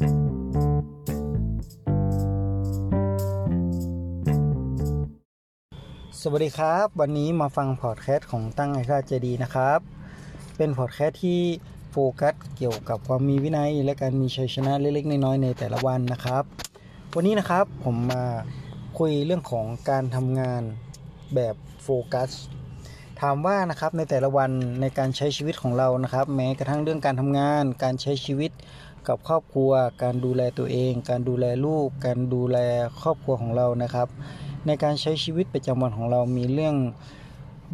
สวัสดีครับวันนี้มาฟังพอดแคสต์ของตั้งไอค่าเจดีนะครับเป็นพอดแคสต์ที่โฟกัสเกี่ยวกับความมีวินัยและการมีชัยชนะเล็กๆน้อยๆในแต่ละวันนะครับวันนี้นะครับผมมาคุยเรื่องของการทำงานแบบโฟกัสถามว่านะครับในแต่ละวันในการใช้ชีวิตของเรานะครับแม้กระทั่งเรื่องการทำงานการใช้ชีวิตกับครอบครัวการดูแลตัวเองการดูแลลูกการดูแลครอบครัวของเรานะครับในการใช้ชีวิตประจำวันของเรามีเรื่อง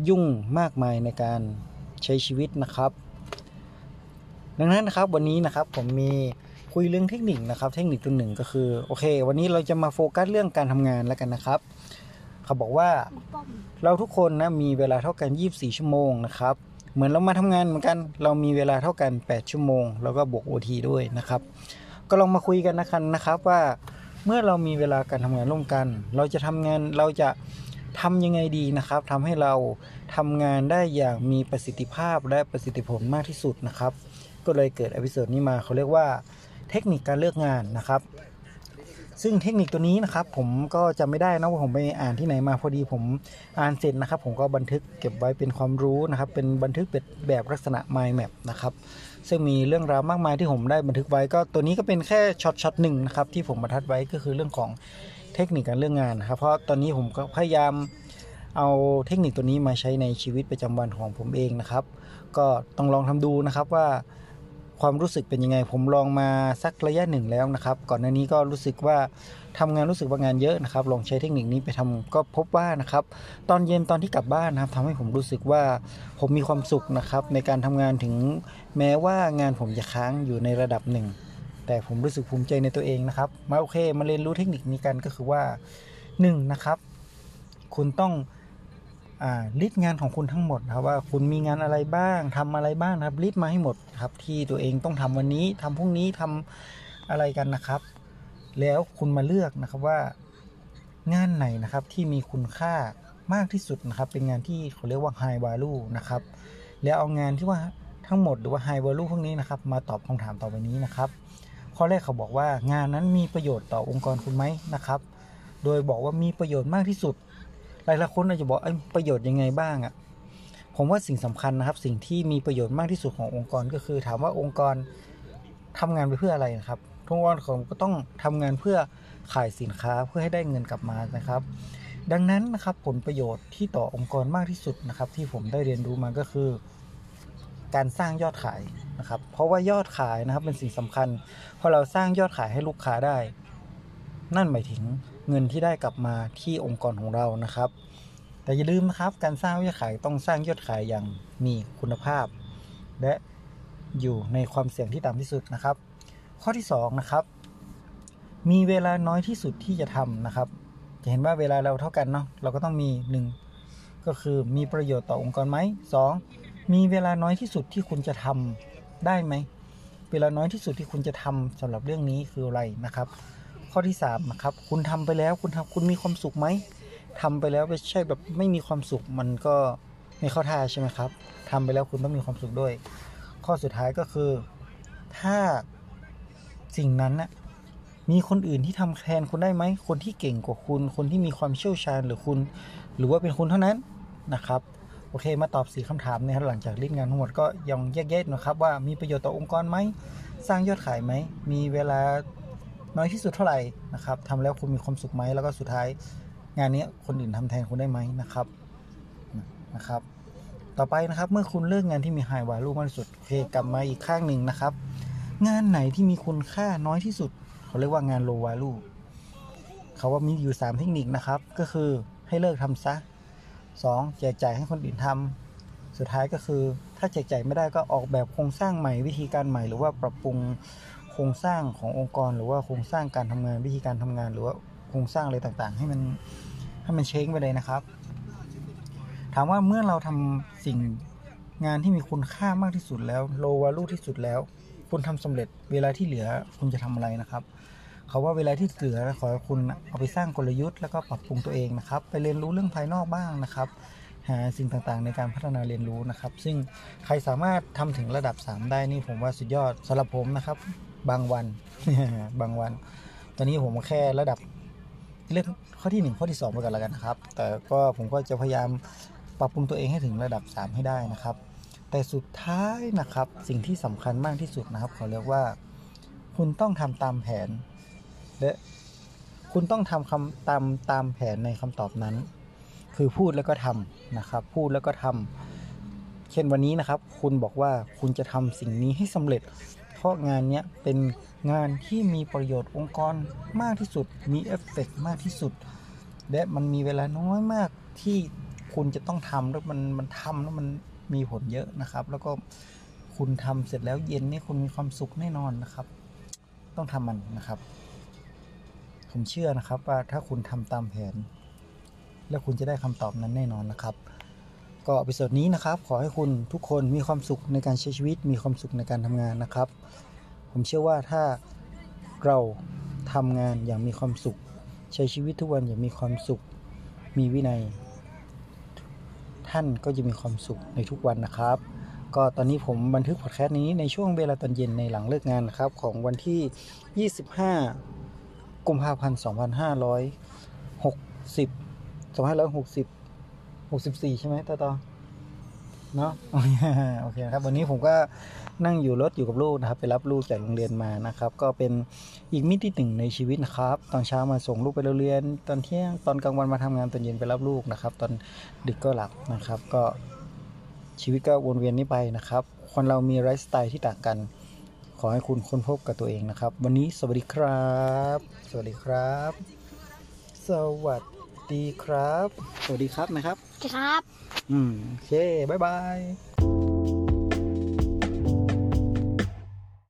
ยุ่งมากมายในการใช้ชีวิตนะครับดังนั้นนะครับวันนี้นะครับผมมีคุยเรื่องเทคนิคนะครับเทคนิคตัวหนึ่งก็คือโอเควันนี้เราจะมาโฟกัสเรื่องการทำงานแล้วกันนะครับเขาบอกว่าเราทุกคนนะมีเวลาเท่ากัน24ชั่วโมงนะครับเหมือนเรามาทำงานเหมือนกันเรามีเวลาเท่ากัน8ชั่วโมงแล้วก็บวก OT ด้วยนะครับก็ลองมาคุยกันนะครับว่าเมื่อเรามีเวลาการทำงานร่วมกันเราจะทำยังไงดีนะครับทำให้เราทำงานได้อย่างมีประสิทธิภาพและประสิทธิผลมากที่สุดนะครับก็เลยเกิดเอพิโซดนี้มาเขาเรียกว่าเทคนิคการเลือกงานนะครับซึ่งเทคนิคตัวนี้นะครับผมก็จำไม่ได้นะว่าผมไปอ่านที่ไหนมาพอดีผมอ่านเสร็จนะครับผมก็บันทึกเก็บไว้เป็นความรู้นะครับเป็นบันทึกแบบลักษณะ mind map นะครับซึ่งมีเรื่องราวมากมายที่ผมได้บันทึกไว้ก็ตัวนี้ก็เป็นแค่ช็อตหนึ่งนะครับที่ผมบรรทัดไว้ก็คือเรื่องของเทคนิคการเลือกงานนะครับเพราะตอนนี้ผมก็พยายามเอาเทคนิคตัวนี้มาใช้ในชีวิตประจำวันของผมเองนะครับก็ต้องลองทำดูนะครับว่าความรู้สึกเป็นยังไงผมลองมาสักระยะหนึ่งแล้วนะครับก่อนหน้านี้ก็รู้สึกว่าทำงานรู้สึกว่างานเยอะนะครับลองใช้เทคนิคนี้ไปทำก็พบว่านะครับตอนเย็นตอนที่กลับบ้านนะครับทำให้ผมรู้สึกว่าผมมีความสุขนะครับในการทำงานถึงแม้ว่างานผมจะค้างอยู่ในระดับหนึ่งแต่ผมรู้สึกภูมิใจในตัวเองนะครับมาโอเคมาเรียนรู้เทคนิคนี้กันก็คือว่า1นะครับคุณต้องลิสต์งานของคุณทั้งหมดนะครับว่าคุณมีงานอะไรบ้างทำอะไรบ้างนะครับลิสต์มาให้หมดครับที่ตัวเองต้องทำวันนี้ทำพรุ่งนี้ทำอะไรกันนะครับแล้วคุณมาเลือกนะครับว่างานไหนนะครับที่มีคุณค่ามากที่สุดนะครับเป็นงานที่เขาเรียกว่า high value นะครับแล้วเอางานที่ว่าทั้งหมดหรือว่า high value พวกนี้นะครับมาตอบคำถามต่อไปนี้นะครับข้อแรกเขาบอกว่างานนั้นมีประโยชน์ต่อองค์กรคุณไหมนะครับโดยบอกว่ามีประโยชน์มากที่สุดหลายคนอาจจะบอกประโยชน์ยังไงบ้างอ่ะผมว่าสิ่งสำคัญนะครับสิ่งที่มีประโยชน์มากที่สุดขององค์กรก็คือถามว่าองค์กรทำงานไปเพื่ออะไรนะครับทุกองค์กรก็ต้องทำงานเพื่อขายสินค้าเพื่อให้ได้เงินกลับมานะครับดังนั้นนะครับผลประโยชน์ที่ต่อองค์กรมากที่สุดนะครับที่ผมได้เรียนรู้มาก็คือการสร้างยอดขายนะครับเพราะว่ายอดขายนะครับเป็นสิ่งสำคัญพอเราสร้างยอดขายให้ลูกค้าได้นั่นหมายถึงเงินที่ได้กลับมาที่องค์กรของเรานะครับแต่อย่าลืมนะครับการสร้างยอดขายต้องสร้างยอดขายอย่างมีคุณภาพและอยู่ในความเสี่ยงที่ต่ำที่สุดนะครับข้อที่2นะครับมีเวลาน้อยที่สุดที่จะทำนะครับจะเห็นว่าเวลาเราเท่ากันเนาะเราก็ต้องมี1ก็คือมีประโยชน์ต่อองค์กรไหม2มีเวลาน้อยที่สุดที่คุณจะทำได้ไหมเวลาน้อยที่สุดที่คุณจะทำสำหรับเรื่องนี้คืออะไรนะครับข้อที่3นะครับคุณทำไปแล้วคุณมีความสุขไหมทำไปแล้วไม่ใช่แบบไม่มีความสุขมันก็ไม่เข้าท่าใช่ไหมครับทำไปแล้วคุณต้องมีความสุขด้วยข้อสุดท้ายก็คือถ้าสิ่งนั้นนะมีคนอื่นที่ทำแทนคุณได้ไหมคนที่เก่งกว่าคุณคนที่มีความเชี่ยวชาญหรือว่าเป็นคุณเท่านั้นนะครับโอเคมาตอบ4คำถามนะครับหลังจากลิสต์งานทั้งหมดก็ยังแยกๆนะครับว่ามีประโยชน์ต่อองค์กรไหมสร้างยอดขายไหมมีเวลาน้อยที่สุดเท่าไหร่นะครับทำแล้วคุณมีความสุขไหมแล้วก็สุดท้ายงานนี้คนอื่นทำแทนคุณได้ไหมนะครับต่อไปนะครับเมื่อคุณเลือกงานที่มี high value มากที่สุดโอเคกลับมาอีกข้างหนึ่งนะครับงานไหนที่มีคุณค่าน้อยที่สุดเขาเรียกว่างาน low value เขาว่ามีอยู่3เทคนิคนะครับก็คือให้เลิกทำซะ2แจกจ่ายให้คนอื่นทำสุดท้ายก็คือถ้าแจกจ่ายไม่ได้ก็ออกแบบโครงสร้างใหม่วิธีการใหม่หรือว่าปรับปรุงโครงสร้างขององค์กรหรือว่าโครงสร้างการทำงานวิธีการทำงานหรือว่าโครงสร้างอะไรต่างๆให้มันเช้งไปเลยนะครับถามว่าเมื่อเราทำสิ่งงานที่มีคุณค่ามากที่สุดแล้ว low value ที่สุดแล้วคุณทำสำเร็จเวลาที่เหลือคุณจะทำอะไรนะครับเขาว่าเวลาที่เหลือขอให้คุณเอาไปสร้างกลยุทธ์แล้วก็ปรับปรุงตัวเองนะครับไปเรียนรู้เรื่องภายนอกบ้างนะครับหาสิ่งต่างๆในการพัฒนาเรียนรู้นะครับซึ่งใครสามารถทำถึงระดับ3ได้นี่ผมว่าสุดยอดสำหรับผมนะครับ บางวัน บางวันตอนนี้ผมแค่ระดับเลือกข้อที่1ข้อที่2ไปก่อนแล้วกันนะครับแต่ก็ผมก็จะพยายามปรับปรุงตัวเองให้ถึงระดับ3ให้ได้นะครับแต่สุดท้ายนะครับสิ่งที่สำคัญมากที่สุดนะครับเขาเรียกว่าคุณต้องทำตามแผนและคุณต้องทำคำตามแผนในคำตอบนั้นคือพูดแล้วก็ทำนะครับพูดแล้วก็ทำเช่นวันนี้นะครับคุณบอกว่าคุณจะทำสิ่งนี้ให้สำเร็จเพราะงานนี้เป็นงานที่มีประโยชน์องค์กรมากที่สุดมีเอฟเฟกต์มากที่สุดและมันมีเวลาน้อยมากที่คุณจะต้องทำแล้วมันทำแล้วมันมีผลเยอะนะครับแล้วก็คุณทำเสร็จแล้วเย็นนี่คุณมีความสุขแน่นอนนะครับต้องทำมันนะครับผมเชื่อนะครับว่าถ้าคุณทำตามแผนแล้วคุณจะได้คำตอบนั้นแน่นอนนะครับก็เอพิโซดนี้นะครับขอให้คุณทุกคนมีความสุขในการใช้ชีวิตมีความสุขในการทำงานนะครับผมเชื่อว่าถ้าเราทำงานอย่างมีความสุขใช้ชีวิตทุกวันอย่างมีความสุขมีวินัยท่านก็จะมีความสุขในทุกวันนะครับก็ตอนนี้ผมบันทึกพอดแคสต์นี้ในช่วงเวลาตอนเย็นในหลังเลิกงานนะครับของวันที่25กุมภาพันธ์2564ใช่ไหมต่อเนาะโอเคครับวันนี้ผมก็นั่งอยู่รถอยู่กับลูกนะครับไปรับลูกจากโรงเรียนมานะครับก็เป็นอีกมิติหนึ่งในชีวิตนะครับตอนเช้ามาส่งลูกไปโรงเรียนตอนเที่ยงตอนกลางวันมาทำงานตอนเย็นไปรับลูกนะครับตอนดึกก็หลับนะครับก็ชีวิตก็วนเวียนนี้ไปนะครับคนเรามีไลฟ์สไตล์ที่ต่างกันขอให้คุณค้นพบกับตัวเองนะครับวันนี้สวัสดีครับสวัสดีครับสวัสดีครับสวัสดีครับนะครับครับโอเคบ๊ายบาย